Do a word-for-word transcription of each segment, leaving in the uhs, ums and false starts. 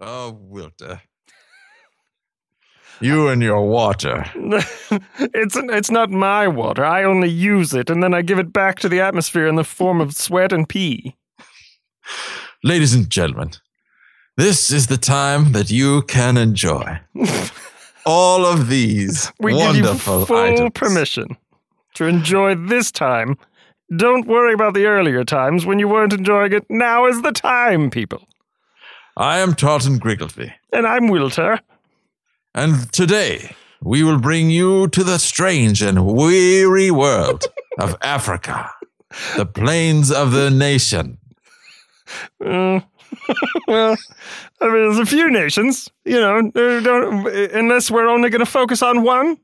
Oh, Wilter. You and your water. it's it's not my water. I only use it, and then I give it back to the atmosphere in the form of sweat and pee. Ladies and gentlemen, this is the time that you can enjoy all of these we wonderful items. We give you full items. permission to enjoy this time. Don't worry about the earlier times when you weren't enjoying it. Now is the time, people. I am Tartan Griggleby. And I'm Wilter. And today, we will bring you to the strange and weary world of Africa, the plains of the nation. Uh, well, I mean, there's a few nations, you know, don't, unless we're only going to focus on one.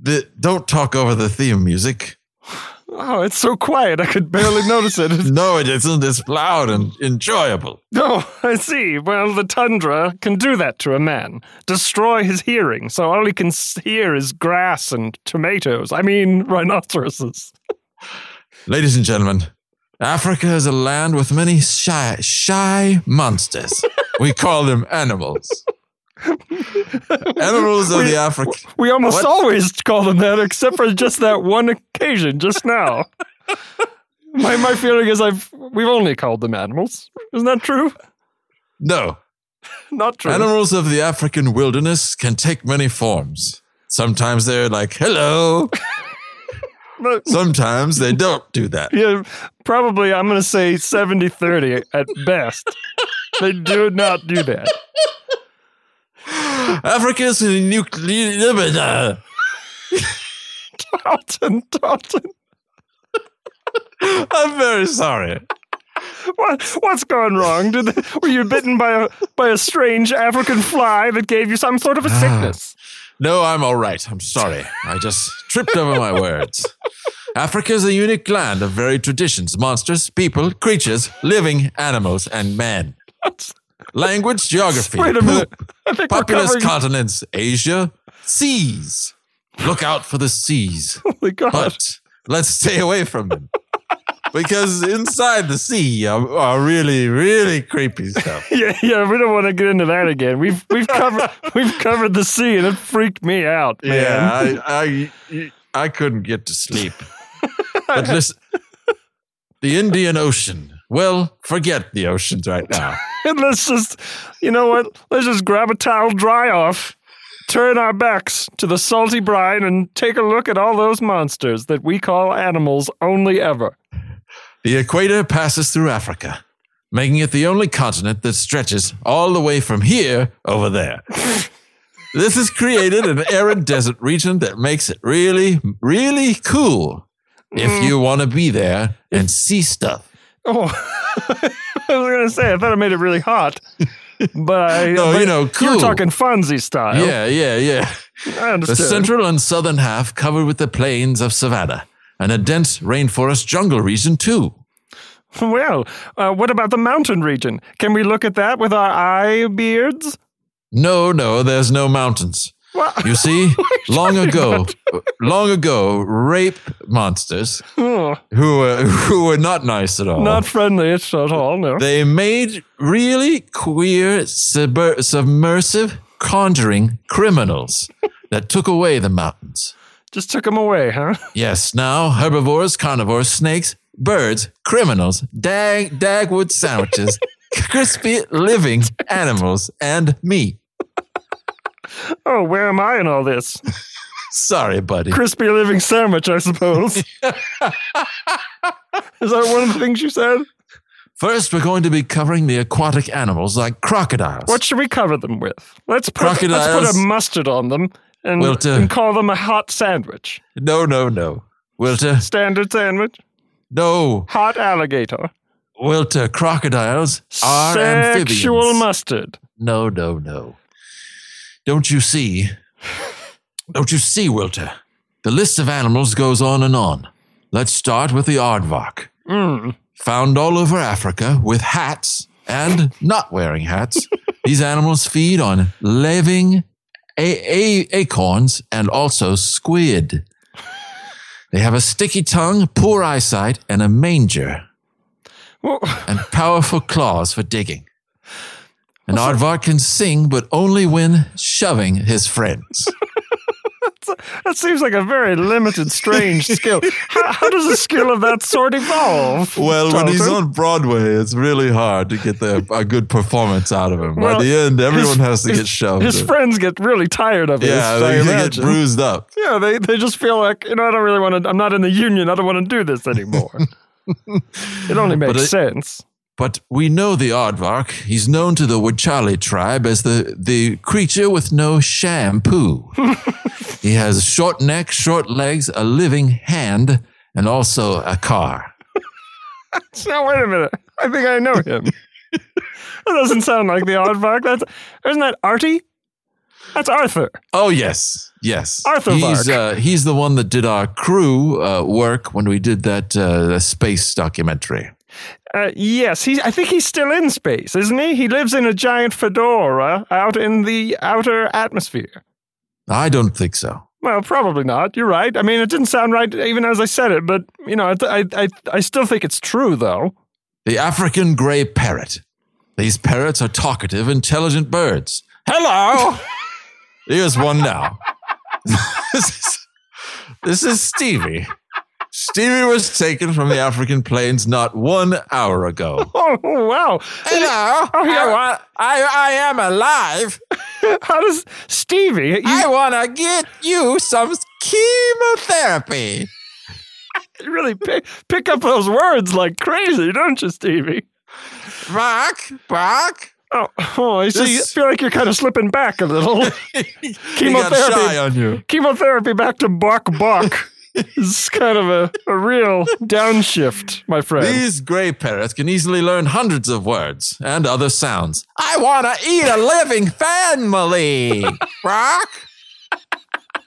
The, don't talk over the theme music. Oh, it's so quiet, I could barely notice it. No, it isn't. It's loud and enjoyable. Oh, I see. Well, the tundra can do that to a man. Destroy his hearing, so all he can hear is grass and tomatoes. I mean, rhinoceroses. Ladies and gentlemen, Africa is a land with many shy, shy monsters. We call them animals. Animals of we, the African. We almost what? always call them that, except for just that one occasion just now. my my feeling is I've we've only called them animals. Isn't that true? No, not true. Animals of the African wilderness can take many forms. Sometimes they're like hello. But, sometimes they don't do that. Yeah, probably. I'm going to say seventy thirty at best. They do not do that. Africa's nuclear. Tartan, Tartan. I'm very sorry. What what's gone wrong? Did they, were you bitten by a by a strange African fly that gave you some sort of a sickness? No, I'm all right. I'm sorry. I just tripped over my words. Africa is a unique land of varied traditions, monsters, people, creatures, living animals, and men. That's- Language, geography, Wait a minute. Poop, populous covering... continents, Asia, seas. Look out for the seas. Holy God. But let's stay away from them. Because inside the sea are, are really, really creepy stuff. Yeah, yeah, we don't want to get into that again. We've we've covered we've covered the sea and it freaked me out, man. Yeah, I I, I couldn't get to sleep. But listen, the Indian Ocean. Well, forget the oceans right now. And let's just, you know what? Let's just grab a towel, dry off, turn our backs to the salty brine, and take a look at all those monsters that we call animals only ever. The equator passes through Africa, making it the only continent that stretches all the way from here over there. This has created an arid desert region that makes it really, really cool if mm. you want to be there and see stuff. Oh, I was going to say, I thought I made it really hot, but I, no, but you know, cool. You're talking Fonzie style. Yeah, yeah, yeah. I understand. The central and southern half covered with the plains of savannah and a dense rainforest jungle region too. Well, uh, what about the mountain region? Can we look at that with our eye beards? No, no, there's no mountains. You see, long ago, long ago, rape monsters oh. who were who were not nice at all, not friendly at all. No, they made really queer, sub- submersive, conjuring criminals that took away the mountains. Just took them away, huh? Yes. Now herbivores, carnivores, snakes, birds, criminals, dag dagwood sandwiches, crispy living animals, and meat. Oh, where am I in all this? Sorry, buddy. Crispy living sandwich, I suppose. Is that one of the things you said? First, we're going to be covering the aquatic animals like crocodiles. What should we cover them with? Let's put, crocodiles, let's put a mustard on them and, Wilter, and call them a hot sandwich. No, no, no. Wilter. Standard sandwich? No. Hot alligator. Wilter, crocodiles are Sexual amphibians. Sexual mustard. No, no, no. Don't you see? Don't you see, Wilter? The list of animals goes on and on. Let's start with the aardvark. Mm. Found all over Africa with hats and not wearing hats. These animals feed on living a- a- acorns and also squid. They have a sticky tongue, poor eyesight, and a manger. Well, and powerful claws for digging. An aardvark can sing, but only when shoving his friends. That seems like a very limited, strange skill. How, how does a skill of that sort evolve? Well, Jonathan? When he's on Broadway, it's really hard to get the, a good performance out of him. Well, by the end, everyone his, has to his, get shoved. His in. friends get really tired of it. Yeah, they, they get bruised up. Yeah, they, they just feel like, you know, I don't really want to, I'm not in the union, I don't want to do this anymore. It only makes but it, sense. But we know the aardvark. He's known to the Wachali tribe as the, the creature with no shampoo. He has a short neck, short legs, a living hand, and also a car. Now, wait a minute. I think I know him. That doesn't sound like the aardvark. That's, isn't that Artie? That's Arthur. Oh, yes. Yes. Arthur he's, uh, he's the one that did our crew uh, work when we did that uh, space documentary. Uh, yes, he. I think he's still in space, isn't he? He lives in a giant fedora out in the outer atmosphere. I don't think so. Well, probably not. You're right. I mean, it didn't sound right even as I said it, but, you know, I, I, I still think it's true, though. The African gray parrot. These parrots are talkative, intelligent birds. Hello! Here's one now. This is, this is Stevie. Stevie was taken from the African plains not one hour ago. Oh, wow. Hello. Oh, yeah. I, want, I, I am alive. How does Stevie... You... I want to get you some chemotherapy. You really pick, pick up those words like crazy, don't you, Stevie? Bark, bark. Oh, oh, I see. This... I feel like you're kind of slipping back a little. Chemotherapy shy on you. Chemotherapy back to bark, bark. It's kind of a, a real downshift, my friend. These gray parrots can easily learn hundreds of words and other sounds. I want to eat a living family, Brock.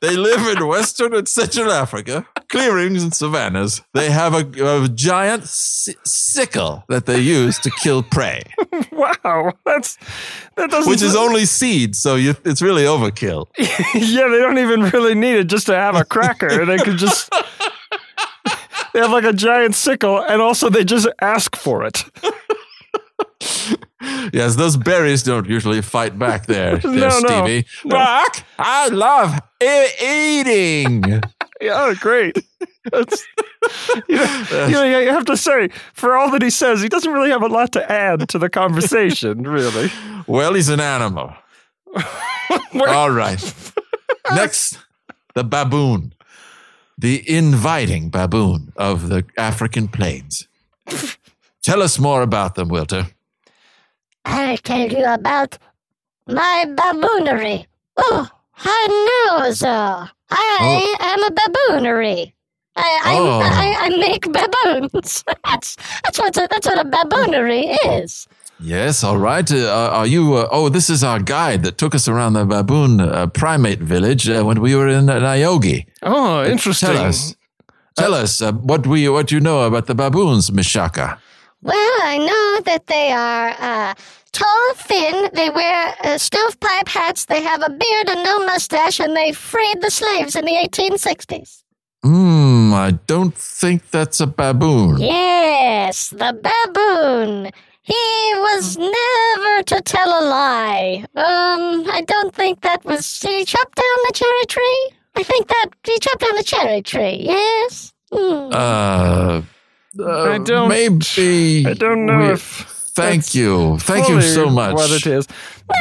They live in Western and Central Africa, clearings and savannas. They have a, a giant s- sickle that they use to kill prey. Wow, that's that doesn't. Which is only seed, so you, it's really overkill. Yeah, they don't even really need it just to have a cracker. They could just they have like a giant sickle, and also they just ask for it. Yes, those berries don't usually fight back there, there no, Stevie. No, no. Rock, I love e- eating. Yeah, great. That's, you know, you know, you have to say, for all that he says, he doesn't really have a lot to add to the conversation, really. Well, he's an animal. All right. Next, the baboon. The inviting baboon of the African plains. Tell us more about them, Wilter. I'll tell you about my baboonery. Oh, I know, sir. I oh. am a baboonery. I I, oh. I, I make baboons. that's that's what that's what a baboonery is. Yes, all right. Uh, are you? Uh, oh, this is our guide that took us around the baboon uh, primate village uh, when we were in uh, Niyogi. Oh, interesting. Tell us, tell uh, us uh, what we what you know about the baboons, Mishaka. Well, I know that they are uh, tall, thin, they wear uh, stovepipe hats, they have a beard and no mustache, and they freed the slaves in the eighteen sixties. Mmm, I don't think that's a baboon. Yes, the baboon. He was never to tell a lie. Um, I don't think that was... Did he chop down the cherry tree? I think that... Did he chop down the cherry tree? Yes? Mm. Uh... Uh, I don't, maybe. I don't know we, if. Thank you. Thank you so much. What it is.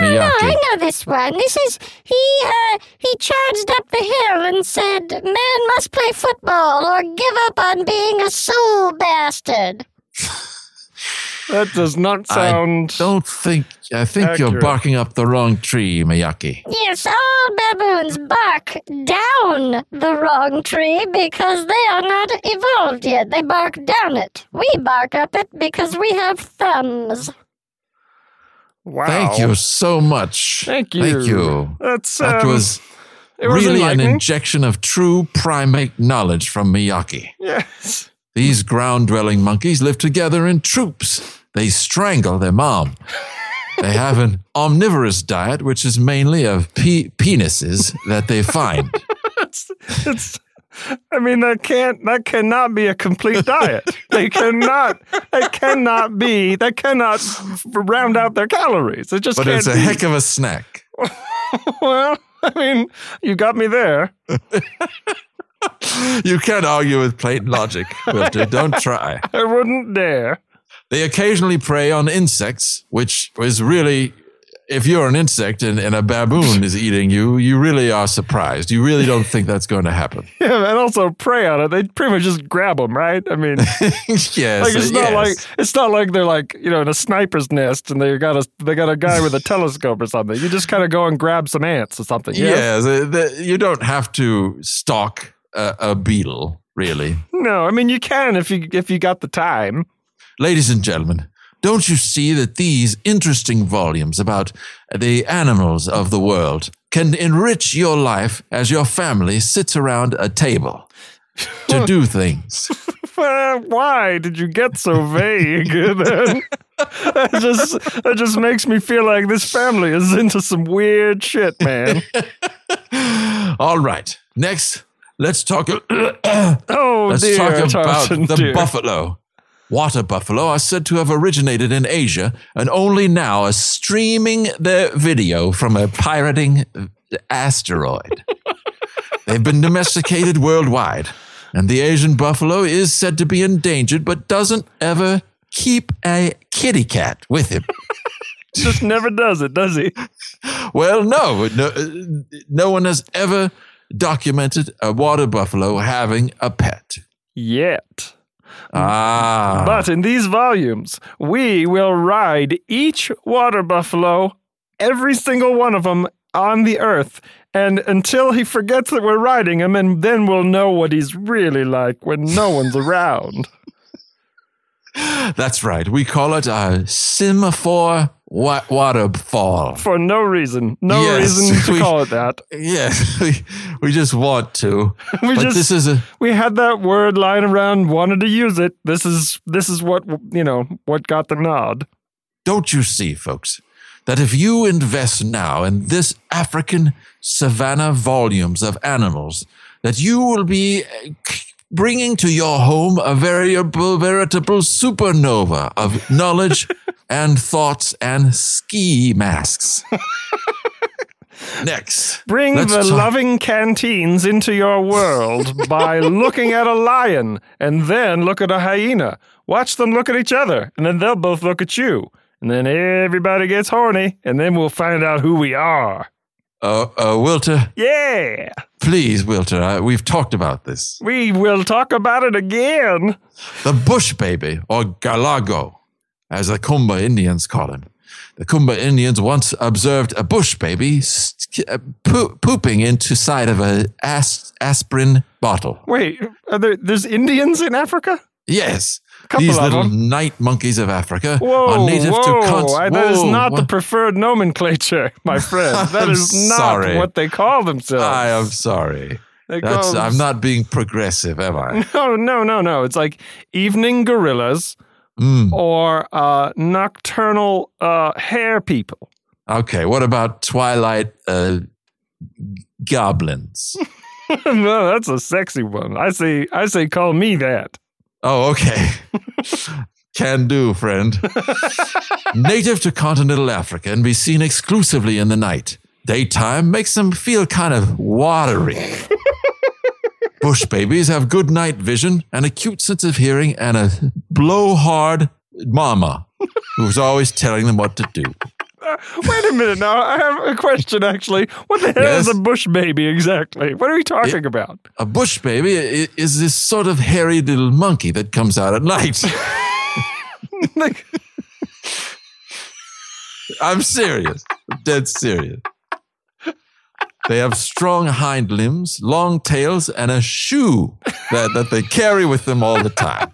No, Miyake. no, I know this one. This is. He, uh, he charged up the hill and said, man must play football or give up on being a soul bastard. That does not sound. I don't think. I think accurate. You're barking up the wrong tree, Miyake. Yes, all baboons bark down the wrong tree because they are not evolved yet. They bark down it. We bark up it because we have thumbs. Wow. Thank you so much. Thank you. Thank you. That's, um, that was. It was really an injection of true primate knowledge from Miyake. Yes. These ground-dwelling monkeys live together in troops. They strangle their mom. They have an omnivorous diet, which is mainly of pe- penises that they find. it's, it's, I mean, that can't, that cannot be a complete diet. They cannot, that cannot be, that cannot round out their calories. It just but can't it's a be. Heck of a snack. Well, I mean, you got me there. You can't argue with plain logic, Wilter. Don't try. I wouldn't dare. They occasionally prey on insects, which is really, if you're an insect and, and a baboon is eating you, you really are surprised. You really don't think that's going to happen. Yeah, and also prey on it. They pretty much just grab them, right? I mean, yes, like it's not yes. like it's not like they're like, you know, in a sniper's nest and they got a they got a guy with a telescope or something. You just kind of go and grab some ants or something. Yeah, yeah the, the, you don't have to stalk a, a beetle, really. No, I mean you can if you if you got the time. Ladies and gentlemen, don't you see that these interesting volumes about the animals of the world can enrich your life as your family sits around a table to do things? Why did you get so vague? that, just, that just makes me feel like this family is into some weird shit, man. All right. Next, let's talk, oh, let's dear, talk about Thompson, the dear. buffalo. Water buffalo are said to have originated in Asia and only now are streaming their video from a pirating asteroid. They've been domesticated worldwide, and the Asian buffalo is said to be endangered but doesn't ever keep a kitty cat with him. Just never does it, does he? Well, no, no. No one has ever documented a water buffalo having a pet. Yet. Ah. But in these volumes, we will ride each water buffalo, every single one of them, on the earth, and until he forgets that we're riding him, and then we'll know what he's really like when no one's around. That's right. We call it a semaphore wa- waterfall. For no reason. No yes, reason to we, call it that. Yes, we, we just want to. we but just, this is a, we had that word lying around, wanted to use it. This is this is what, you know, what got the nod. Don't you see, folks, that if you invest now in this African savanna volumes of animals, that you will be bringing to your home a veritable, veritable supernova of knowledge and thoughts and ski masks. Next. Bring the talk. loving canteens into your world by looking at a lion and then look at a hyena. Watch them look at each other and then they'll both look at you. And then everybody gets horny and then we'll find out who we are. Uh, uh, Wilter? Yeah! Please, Wilter, uh, we've talked about this. We will talk about it again. The bush baby, or galago, as the Kumba Indians call him. The Kumba Indians once observed a bush baby st- uh, po- pooping into side of an as- aspirin bottle. Wait, are there, there's Indians in Africa? Yes. These little them. night monkeys of Africa whoa, are native whoa, to cons- I, That whoa, is not what? the preferred nomenclature, my friend. That is not sorry. what they call themselves. I am sorry. They That's, call... I'm not being progressive, am I? No, no, no, no. It's like evening gorillas mm. or uh, nocturnal uh, hare people. Okay, what about twilight uh, goblins? No, that's a sexy one. I say, I say call me that. Oh, okay. Can do, friend. Native to continental Africa and be seen exclusively in the night. Daytime makes them feel kind of watery. Bush babies have good night vision and a cute sense of hearing and a blowhard mama who's always telling them what to do. Uh, wait a minute now. I have a question, actually. What the hell yes. is a bush baby exactly? What are we talking it, about? A bush baby is this sort of hairy little monkey that comes out at night. I'm serious. I'm dead serious. They have strong hind limbs, long tails, and a shoe that, that they carry with them all the time.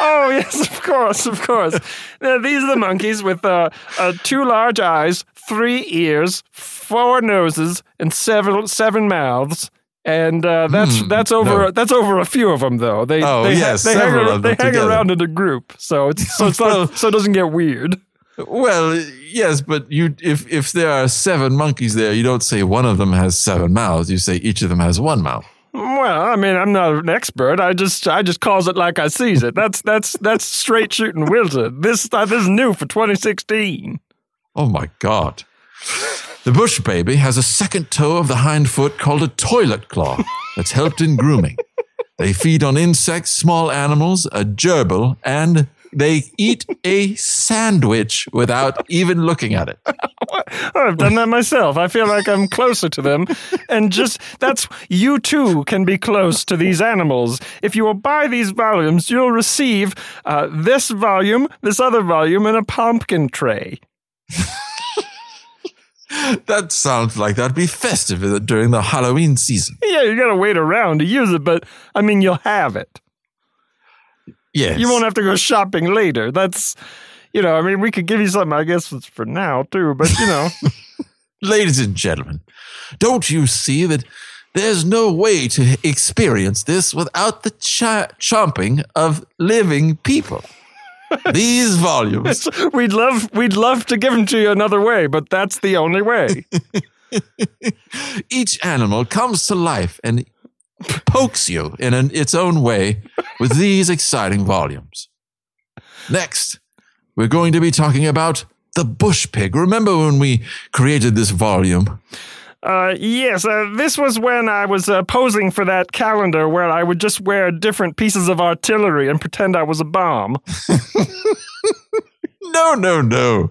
Oh, yes, of course, of course. Now, these are the monkeys with uh, uh, two large eyes, three ears, four noses, and several seven mouths. And uh, that's mm, that's over no. that's over a few of them though. They oh, they, yes, ha- they, hang, ar- they hang around in a group, so it's so it's well, not, so it doesn't get weird. Well, yes, but you if if there are seven monkeys there, you don't say one of them has seven mouths. You say each of them has one mouth. Well, Well, I mean, I'm not an expert. I just I just calls it like I sees it. That's that's that's straight shooting Wilter. This stuff is new for twenty sixteen. Oh, my God. The bush baby has a second toe of the hind foot called a toilet claw that's helped in grooming. They feed on insects, small animals, a gerbil, and they eat a sandwich without even looking at it. I've done that myself. I feel like I'm closer to them. And just, that's, you too can be close to these animals. If you will buy these volumes, you'll receive uh, this volume, this other volume, and a pumpkin tray. That sounds like that'd be festive during the Halloween season. Yeah, you gotta wait around to use it, but, I mean, you'll have it. Yes. You won't have to go shopping later. That's, you know, I mean, we could give you something, I guess, it's for now, too, but, you know. Ladies and gentlemen, don't you see that there's no way to experience this without the ch- chomping of living people? These volumes. It's, we'd love we'd love to give them to you another way, but that's the only way. Each animal comes to life and pokes you in an, its own way with these exciting volumes. Next, we're going to be talking about the bush pig. Remember when we created this volume? Uh, yes, uh, this was when I was uh, posing for that calendar where I would just wear different pieces of artillery and pretend I was a bomb. no, no, no.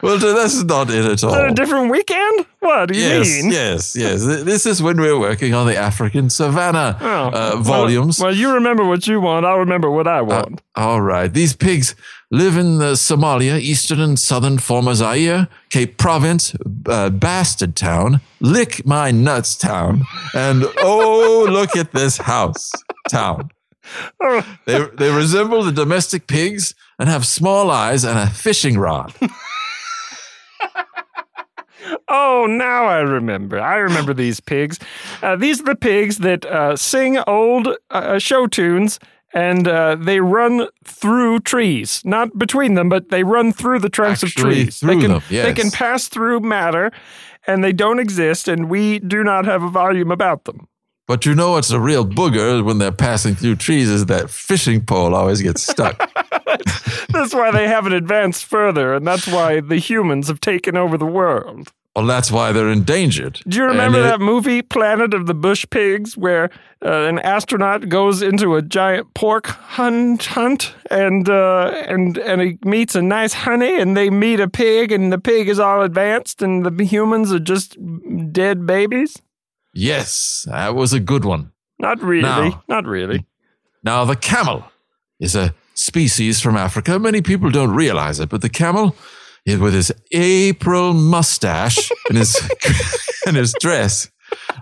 Well, that's not it at all. Is that a different weekend? What do you yes, mean? Yes, yes, yes. This is when we were working on the African savannah oh, uh, well, volumes. Well, you remember what you want. I'll remember what I want. Uh, all right. These pigs live in the Somalia, eastern and southern former Zaire, Cape Province, uh, Bastard Town, Lick My Nuts Town, and oh, look at this house town. They, they resemble the domestic pigs and have small eyes and a fishing rod. Oh, now I remember. I remember these pigs. Uh, these are the pigs that uh, sing old uh, show tunes. And uh, they run through trees, not between them, but they run through the trunks Actually, of trees. They can, them, yes. they can pass through matter, and they don't exist, and we do not have a volume about them. But you know what's a real booger when they're passing through trees is that fishing pole always gets stuck. That's why they haven't advanced further, and that's why the humans have taken over the world. Well, that's why they're endangered. Do you remember it, that movie, Planet of the Bush Pigs, where uh, an astronaut goes into a giant pork hunt, hunt and uh, and and he meets a nice honey, and they meet a pig, and the pig is all advanced, and the humans are just dead babies? Yes, that was a good one. Not really, now, not really. Now, the camel is a species from Africa. Many people don't realize it, but the camel... with his April mustache and his and his dress,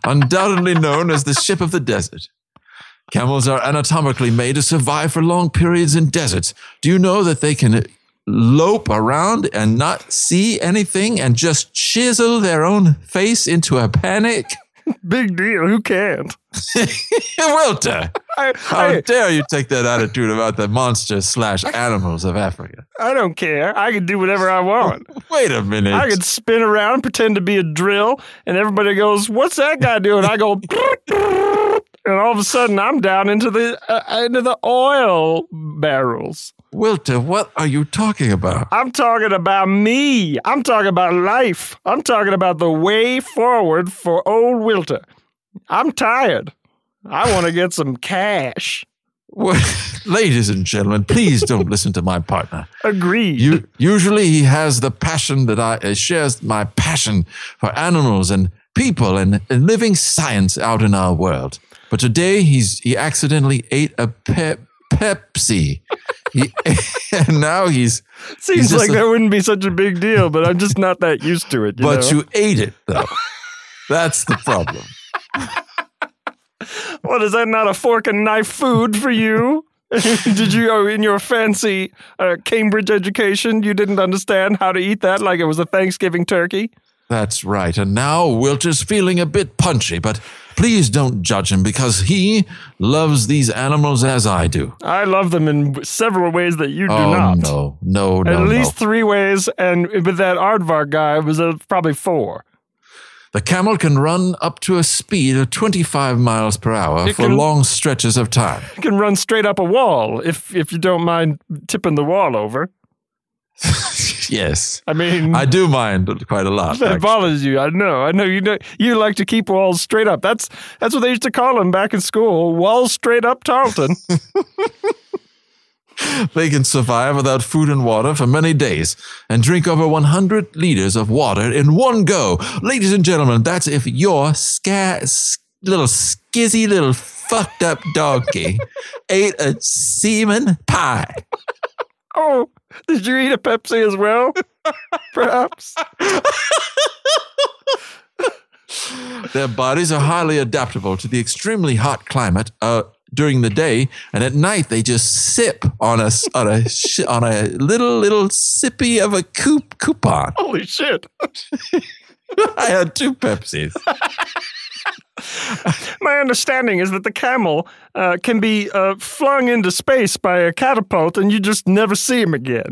undoubtedly known as the ship of the desert. Camels are anatomically made to survive for long periods in deserts. Do you know that they can lope around and not see anything and just chisel their own face into a panic? Big deal. Who can't? Wilter, I, how I, dare you take that attitude about the monsters slash animals of Africa? I don't care. I can do whatever I want. Wait a minute. I can spin around, pretend to be a drill, and everybody goes, "What's that guy doing?" I go, and all of a sudden, I'm down into the uh, into the oil barrels. Wilter, what are you talking about? I'm talking about me. I'm talking about life. I'm talking about the way forward for old Wilter. I'm tired. I want to get some cash. Well, ladies and gentlemen, please don't listen to my partner. Agreed. You, usually he has the passion that I uh, shares my passion for animals and people and, and living science out in our world. But today he's he accidentally ate a pep. Pepsi. He, and now he's... Seems he's like a, that wouldn't be such a big deal, but I'm just not that used to it. You but know? You ate it, though. That's the problem. What, is that not a fork and knife food for you? Did you, in your fancy uh, Cambridge education, you didn't understand how to eat that like it was a Thanksgiving turkey? That's right. And now Wilter's feeling a bit punchy, but... please don't judge him because he loves these animals as I do. I love them in several ways that you do oh, not. no, no, no. At least no. three ways, and with that Aardvark guy, it was uh, probably four. The camel can run up to a speed of twenty-five miles per hour it for can, long stretches of time. It can run straight up a wall, if if you don't mind tipping the wall over. Yes. I mean... I do mind quite a lot. That actually bothers you. I know. I know you know, you like to keep walls straight up. That's that's what they used to call him back in school. Walls straight up Tarleton. They can survive without food and water for many days and drink over one hundred liters of water in one go. Ladies and gentlemen, that's if your sca- little skizzy little fucked up donkey ate a semen pie. Oh, did you eat a Pepsi as well? Perhaps. Their bodies are highly adaptable to the extremely hot climate uh, during the day, and at night they just sip on a on a on a little little sippy of a coup- coupon. Holy shit! I had two Pepsis. My understanding is that the camel uh, can be uh, flung into space by a catapult, and you just never see him again.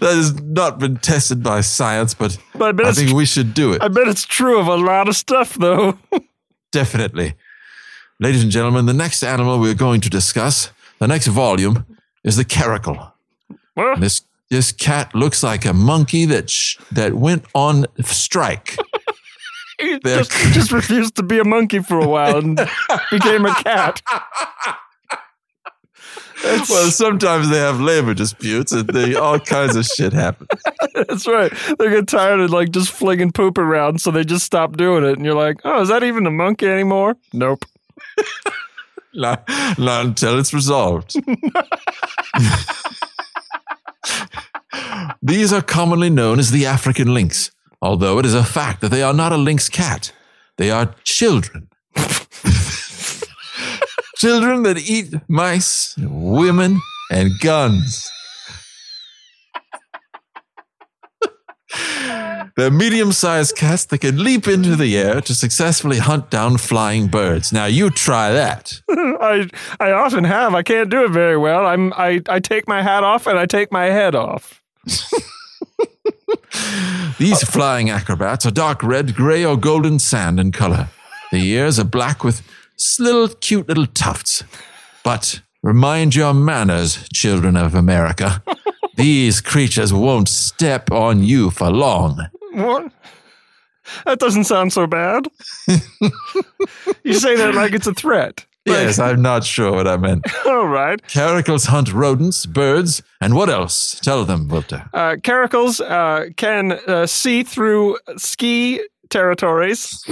That has not been tested by science, but, but I, I think we should do it. I bet it's true of a lot of stuff, though. Definitely. Ladies and gentlemen, the next animal we're going to discuss, the next volume, is the caracal. Well, this this cat looks like a monkey that sh- that went on strike. He just, just refused to be a monkey for a while and became a cat. That's, well, sometimes they have labor disputes and they, all kinds of shit happens. That's right. They get tired of like just flinging poop around, so they just stop doing it. And you're like, oh, is that even a monkey anymore? Nope. not, not until it's resolved. These are commonly known as the African lynx, although it is a fact that they are not a lynx cat. They are children. Children that eat mice, women, and guns. They're medium-sized cats that can leap into the air to successfully hunt down flying birds. Now, you try that. I I often have. I can't do it very well. I'm, I, I take my hat off and I take my head off. These flying acrobats are dark red, gray, or golden sand in color. The ears are black with little cute little tufts. But remind your manners, children of America. These creatures won't step on you for long. What? That doesn't sound so bad. You say that like it's a threat. Like, yes, I'm not sure what I meant. All right. Caracals hunt rodents, birds, and what else? Tell them, Wilter. Uh, caracals uh, can uh, see through ski territories.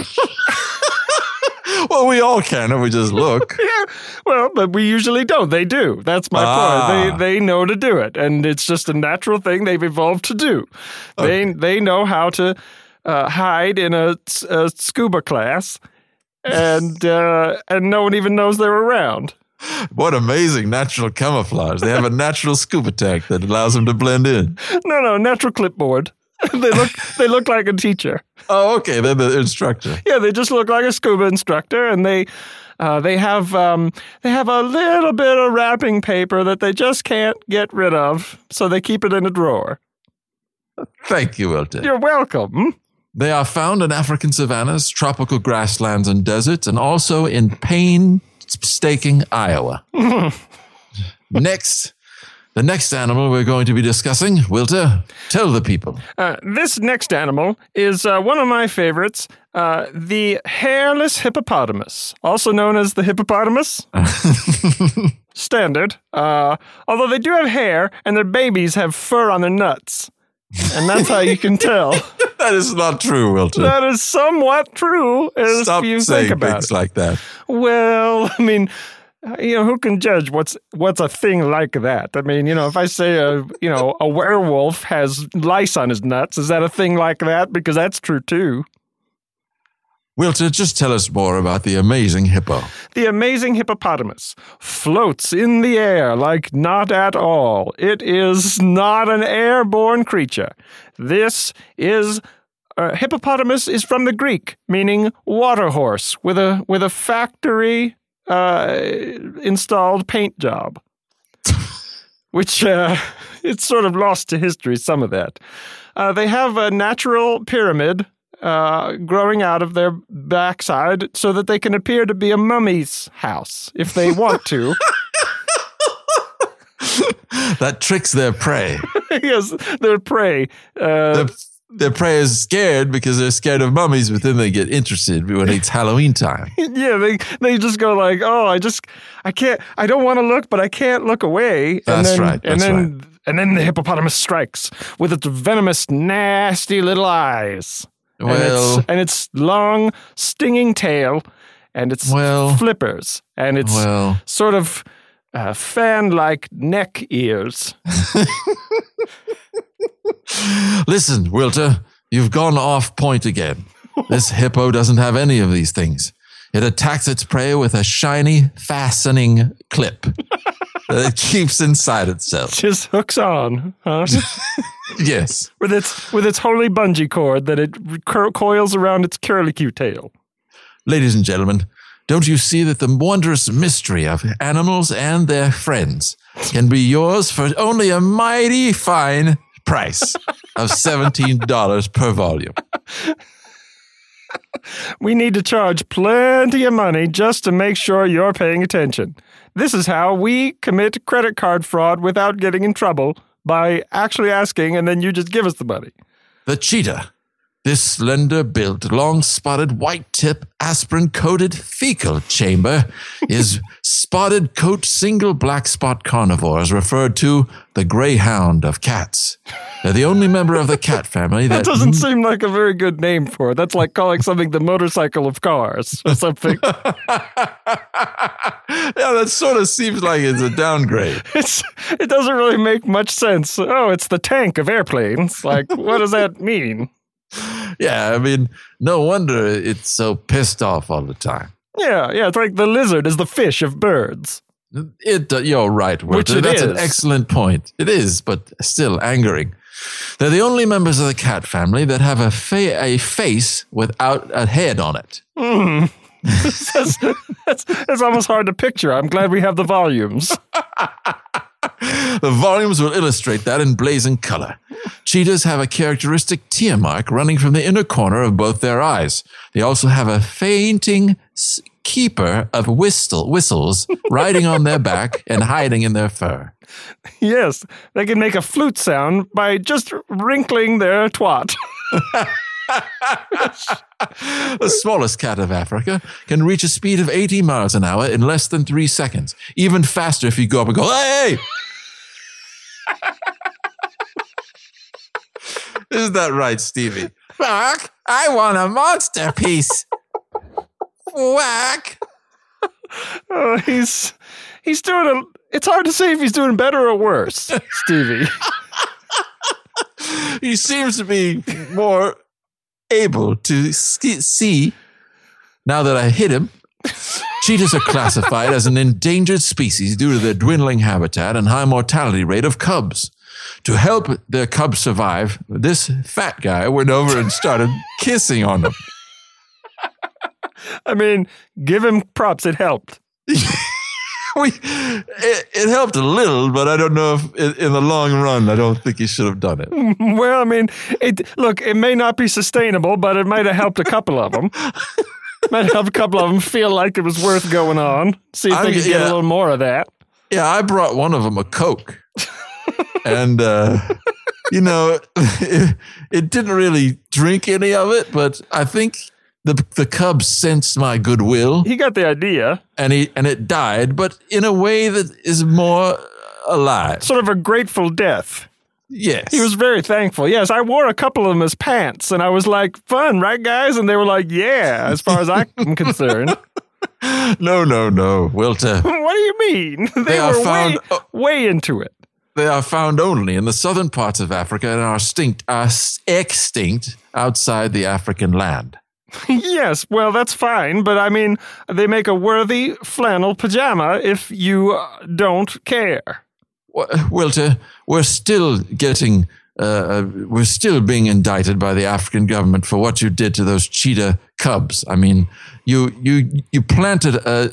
Well, we all can if we just look. Yeah. Well, but we usually don't. They do. That's my ah. point. They they know to do it, and it's just a natural thing they've evolved to do. Okay. They they know how to uh, hide in a, a scuba class. And uh, and no one even knows they're around. What amazing natural camouflage. They have a natural scuba tank that allows them to blend in. No, no, natural clipboard. They look they look like a teacher. Oh, okay. They're the instructor. Yeah, they just look like a scuba instructor, and they uh, they have um, they have a little bit of wrapping paper that they just can't get rid of, so they keep it in a drawer. Thank you, Wilton. You're welcome. They are found in African savannas, tropical grasslands and deserts, and also in painstaking Iowa. Next, the next animal we're going to be discussing, Wilter, tell the people. Uh, this next animal is uh, one of my favorites, uh, the hairless hippopotamus, also known as the hippopotamus. Standard. Uh, although they do have hair, and their babies have fur on their nuts. And that's how you can tell. That is not true, Wilton. That is somewhat true. As Stop you saying think about things it. Like that. Well, I mean, you know, who can judge what's what's a thing like that? I mean, you know, if I say a you know a werewolf has lice on his nuts, is that a thing like that? Because that's true too. Wilter, just tell us more about the amazing hippo. The amazing hippopotamus floats in the air like not at all. It is not an airborne creature. This is uh, hippopotamus is from the Greek, meaning water horse, with a with a factory uh, installed paint job, which uh, it's sort of lost to history, some of that. Uh, they have a natural pyramid uh, growing out of their backside so that they can appear to be a mummy's house if they want to. That tricks their prey. Yes, their prey. Uh, their, their prey is scared because they're scared of mummies, but then they get interested when it's Halloween time. Yeah, they they just go like, oh, I just, I can't, I don't want to look, but I can't look away. And that's then, right. That's and then, right. And then the hippopotamus strikes with its venomous, nasty little eyes. Well, and its, and its long, stinging tail, and its well, flippers, and its well, sort of Uh, fan-like neck ears. Listen, Wilter, you've gone off point again. This hippo doesn't have any of these things. It attacks its prey with a shiny, fastening clip that it keeps inside itself. Just hooks on, huh? Yes. With its with its holy bungee cord that it co- coils around its curlicue tail. Ladies and gentlemen, don't you see that the wondrous mystery of animals and their friends can be yours for only a mighty fine price of seventeen dollars per volume? We need to charge plenty of money just to make sure you're paying attention. This is how we commit credit card fraud without getting in trouble, by actually asking and then you just give us the money. The cheetah. This slender-built, long-spotted, white-tip, aspirin-coated fecal chamber is spotted-coat, single-black-spot carnivores, referred to the greyhound of cats. They're the only member of the cat family that... That doesn't seem like a very good name for it. That's like calling something the motorcycle of cars or something. Yeah, that sort of seems like it's a downgrade. It's, it doesn't really make much sense. Oh, it's the tank of airplanes. Like, what does that mean? Yeah, I mean, no wonder it's so pissed off all the time. Yeah, yeah, it's like the lizard is the fish of birds. It, uh, you're right, Wilter. Which it That's is. An excellent point. It is, but still angering. They're the only members of the cat family that have a, fa- a face without a head on it. Mm. that's, that's, that's almost hard to picture. I'm glad we have the volumes. The volumes will illustrate that in blazing color. Cheetahs have a characteristic tear mark running from the inner corner of both their eyes. They also have a fainting keeper of whistle, whistles riding on their back and hiding in their fur. Yes, they can make a flute sound by just wrinkling their twat. The smallest cat of Africa can reach a speed of eighty miles an hour in less than three seconds. Even faster if you go up and go, hey! Isn't that right, Stevie? Fuck! I want a monster piece. Whack! Oh, he's he's doing a. It's hard to say if he's doing better or worse, Stevie. He seems to be more able to see. Now that I hit him. Cheetahs are classified as an endangered species due to their dwindling habitat and high mortality rate of cubs. To help their cubs survive, this fat guy went over and started kissing on them. I mean, give him props. It helped. we, it, it helped a little, but I don't know if it, in the long run, I don't think he should have done it. Well, I mean, it, look, it may not be sustainable, but it might have helped a couple of them. Might have a couple of them feel like it was worth going on. See if they could yeah. get a little more of that. Yeah, I brought one of them a Coke. And, uh, you know, it, it didn't really drink any of it, but I think the the cub sensed my goodwill. He got the idea. And he and it died, but in a way that is more alive. Sort of a grateful death. Yes. He was very thankful. Yes, I wore a couple of them as pants, and I was like, fun, right, guys? And they were like, yeah, as far as I'm concerned. No, no, no, Wilter. What do you mean? They, they are were found, way, way into it. They are found only in the southern parts of Africa and are extinct, are extinct outside the African land. Yes, well, that's fine, but I mean, they make a worthy flannel pajama if you don't care. Wilter, we're still getting, uh, we're still being indicted by the African government for what you did to those cheetah cubs. I mean, you you you planted a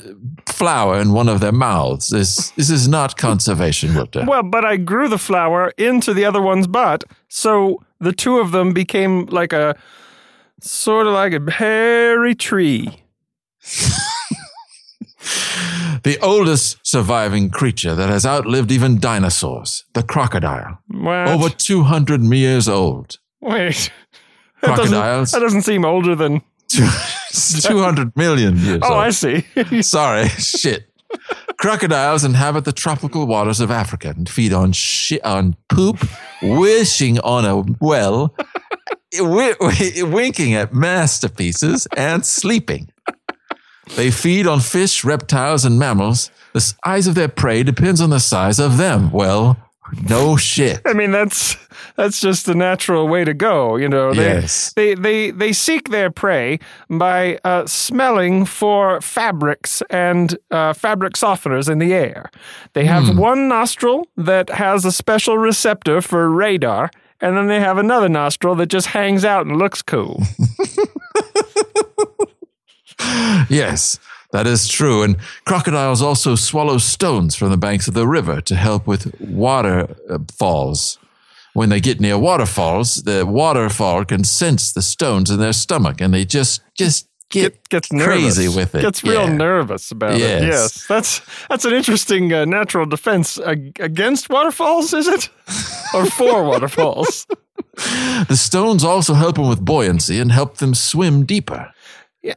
flower in one of their mouths. This this is not conservation, Wilter. Well, but I grew the flower into the other one's butt, so the two of them became like a sort of like a hairy tree. The oldest surviving creature that has outlived even dinosaurs, the crocodile. What? Over two hundred years old. Wait. That crocodiles. Doesn't, that doesn't seem older than... two hundred million years oh, old. I see. Sorry. Shit. Crocodiles inhabit the tropical waters of Africa and feed on shi- on poop, wishing on a well, w- w- winking at masterpieces, and sleeping. They feed on fish, reptiles, and mammals. The size of their prey depends on the size of them. Well, no shit. I mean, that's that's just the natural way to go. You know, they yes. they, they they seek their prey by uh, smelling for fabrics and uh, fabric softeners in the air. They have hmm. one nostril that has a special receptor for radar, and then they have another nostril that just hangs out and looks cool. Yes, that is true. And crocodiles also swallow stones from the banks of the river to help with waterfalls. When they get near waterfalls, the waterfall can sense the stones in their stomach, and they just just get Get, gets crazy nervous. With it. Gets real yeah. nervous about yes. it. Yes, that's that's an interesting uh, natural defense ag- against waterfalls, is it? Or for waterfalls? The stones also help them with buoyancy and help them swim deeper.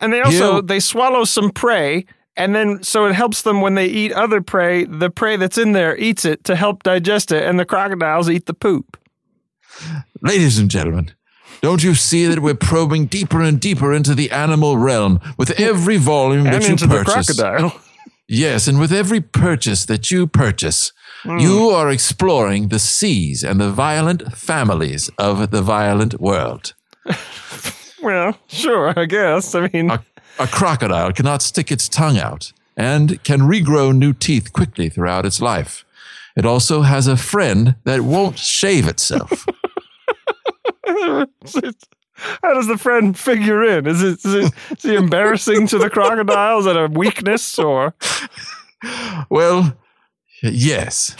And they also, you. they swallow some prey, and then, so it helps them when they eat other prey, the prey that's in there eats it to help digest it, and the crocodiles eat the poop. Ladies and gentlemen, don't you see that we're probing deeper and deeper into the animal realm with every volume and that you purchase? The crocodile. Yes, and with every purchase that you purchase, mm. you are exploring the seas and the violent families of the violent world. Well, sure, I guess. I mean... A, a crocodile cannot stick its tongue out and can regrow new teeth quickly throughout its life. It also has a friend that won't shave itself. How does the friend figure in? Is it, is it, is it embarrassing to the crocodile? Is that a weakness or...? Well, yes.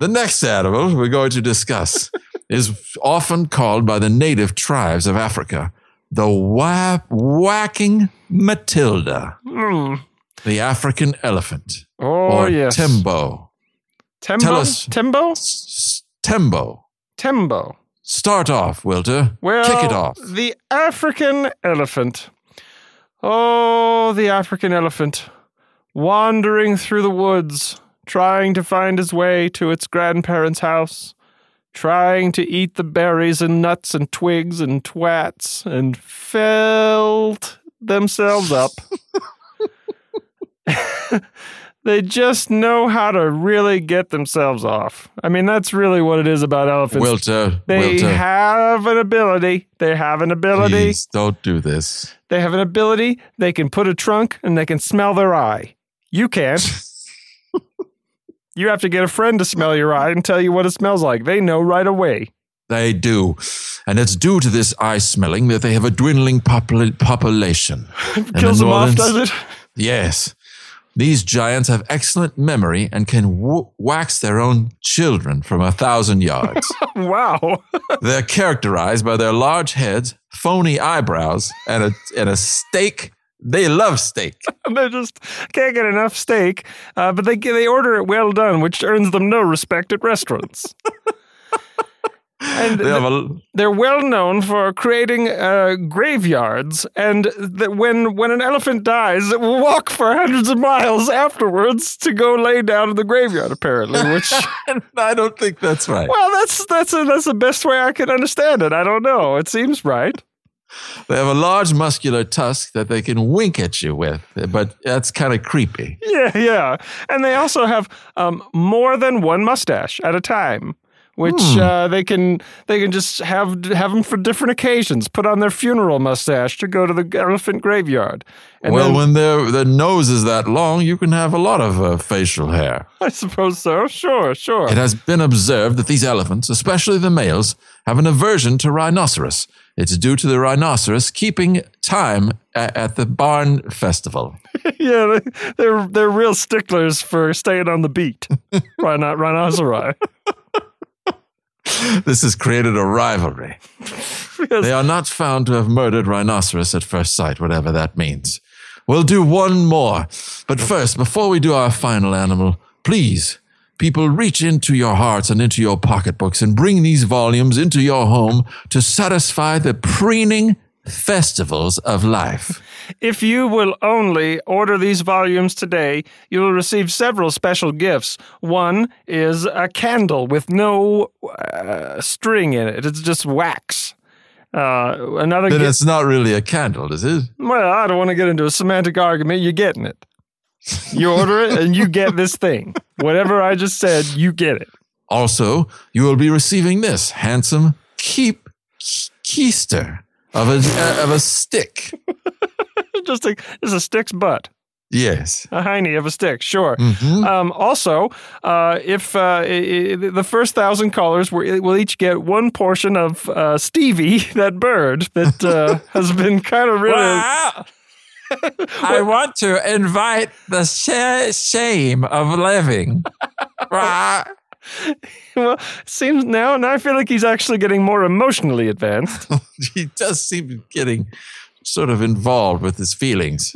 The next animal we're going to discuss... is often called by the native tribes of Africa the wha- whacking Matilda, mm. the African elephant, oh, or yes. Tembo. Tembo? Tell us, Tembo? S- Tembo. Tembo. Start off, Wilter. Well, kick it off. The African elephant. Oh, the African elephant, wandering through the woods, trying to find his way to its grandparents' house. Trying to eat the berries and nuts and twigs and twats and filled themselves up. They just know how to really get themselves off. I mean, that's really what it is about elephants. Wilter, they Wilter. have an ability. They have an ability. Please don't do this. They have an ability. They can put a trunk and they can smell their eye. You can't. You have to get a friend to smell your eye and tell you what it smells like. They know right away. They do. And it's due to this eye smelling that they have a dwindling popul- population. It kills them off, does it? Yes. These giants have excellent memory and can w- wax their own children from a thousand yards. Wow. They're characterized by their large heads, phony eyebrows, and a, and a steak. They love steak. They just can't get enough steak, uh, but they they order it well done, which earns them no respect at restaurants. And they have a... they're well known for creating uh, graveyards, and that when when an elephant dies, it will walk for hundreds of miles afterwards to go lay down in the graveyard. Apparently, which I don't think that's right. Well, that's that's a, that's the best way I can understand it. I don't know. It seems right. They have a large muscular tusk that they can wink at you with, but that's kind of creepy. Yeah, yeah. And they also have um, more than one mustache at a time, which hmm. uh, they can they can just have have them for different occasions. Put on their funeral mustache to go to the elephant graveyard. And well, then, when their their nose is that long, you can have a lot of uh, facial hair. I suppose so. Sure, sure. It has been observed that these elephants, especially the males, have an aversion to rhinoceros. It's due to the rhinoceros keeping time at, at the barn festival. Yeah, they're they're real sticklers for staying on the beat. Why not rhinoceri? This has created a rivalry. Yes. They are not found to have murdered rhinoceros at first sight, whatever that means. We'll do one more. But first, before we do our final animal, please, people, reach into your hearts and into your pocketbooks and bring these volumes into your home to satisfy the preening festivals of life. If you will only order these volumes today, you will receive several special gifts. One is a candle with no uh, string in it. It's just wax. Uh, another. Then gi- it's not really a candle, is it? Well, I don't want to get into a semantic argument. You're getting it. You order it and you get this thing. Whatever I just said, you get it. Also, you will be receiving this handsome keep keister of a uh, of a stick. Just a just a stick's butt. Yes, a hiney of a stick. Sure. Mm-hmm. Um, also, uh, if uh, I- I- the first thousand callers will will each get one portion of uh, Stevie, that bird that uh, has been kind of really. Wow. I want to invite the sh- shame of living. Well, seems now, and I feel like he's actually getting more emotionally advanced. He does seem to be getting sort of involved with his feelings.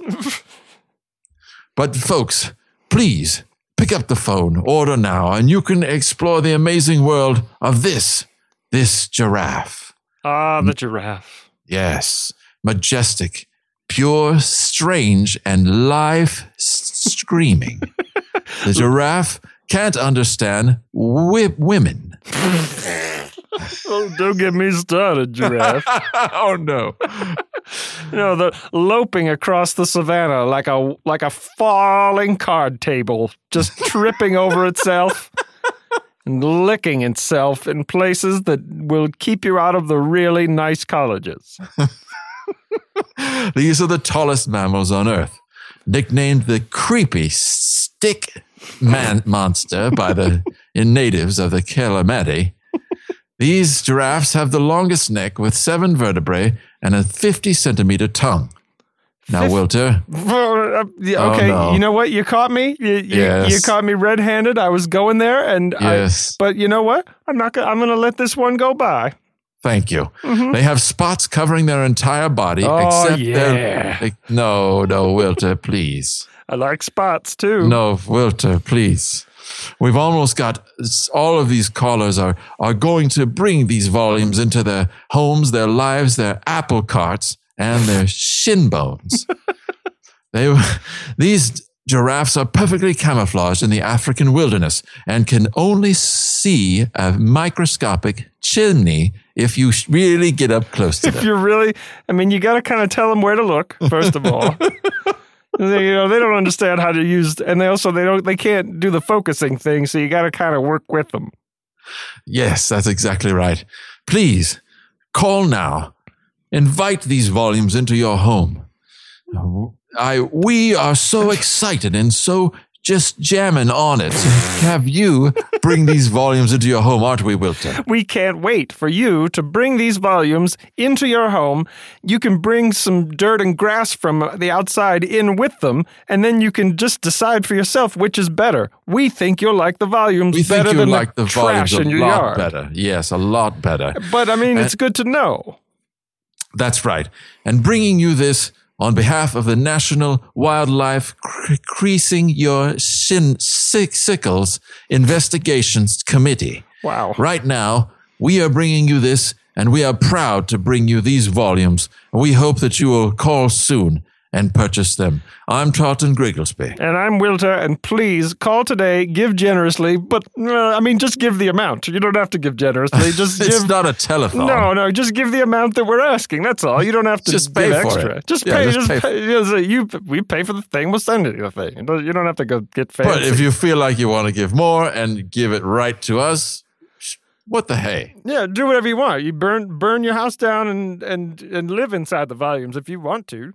But folks, please pick up the phone, order now, and you can explore the amazing world of this, this giraffe. Ah, the giraffe. Yes, majestic. Pure, strange, and live screaming. The giraffe can't understand wi- women. Oh, don't get me started, giraffe. Oh, no. You know, the loping across the savannah like a like a falling card table, just tripping over itself and licking itself in places that will keep you out of the really nice colleges. These are the tallest mammals on Earth, nicknamed the creepy stick man monster by the natives of the Calamati. These giraffes have the longest neck with seven vertebrae and a fifty-centimeter tongue. Now, Wilter. Okay, oh, no. You know what? You caught me. You, you, yes. you caught me red-handed. I was going there, and yes. I, but you know what? I'm not. Gonna, I'm going to let this one go by. Thank you. Mm-hmm. They have spots covering their entire body. Oh, except yeah. Their, like, no, no, Wilter, please. I like spots, too. No, Wilter, please. We've almost got all of these callers are, are going to bring these volumes into their homes, their lives, their apple carts, and their shin bones. They, these giraffes are perfectly camouflaged in the African wilderness and can only see a microscopic chimney if you really get up close to them. If you're really, I mean, you got to kind of tell them where to look, first of all. They, you know, they don't understand how to use, and they also, they don't, they can't do the focusing thing, so you got to kind of work with them. Yes, that's exactly right. Please, call now. Invite these volumes into your home. I, we are so excited and so just jamming on it. Have you bring these volumes into your home, aren't we, Wilter? We can't wait for you to bring these volumes into your home. You can bring some dirt and grass from the outside in with them, and then you can just decide for yourself which is better. We think you'll like the volumes we better think than like the, the trash in your yard. Better. Yes, a lot better. But, I mean, and it's good to know. That's right. And bringing you this on behalf of the National Wildlife Creasing Your Shin Sickles Investigations Committee. Wow. Right now, we are bringing you this, and we are proud to bring you these volumes. We hope that you will call soon and purchase them. I'm Tartan Griggleby. And I'm Wilter, and please call today, give generously, but, uh, I mean, just give the amount. You don't have to give generously. Just it's give, not a telethon. No, no, just give the amount that we're asking, that's all. You don't have to just pay give for extra. It. Just yeah, pay, just, just pay. pay. Just, you, we pay for the thing, we'll send you the thing. You don't have to go get fancy. But if you feel like you want to give more and give it right to us, What the hey? Yeah, do whatever you want. You burn burn your house down and, and, and live inside the volumes if you want to.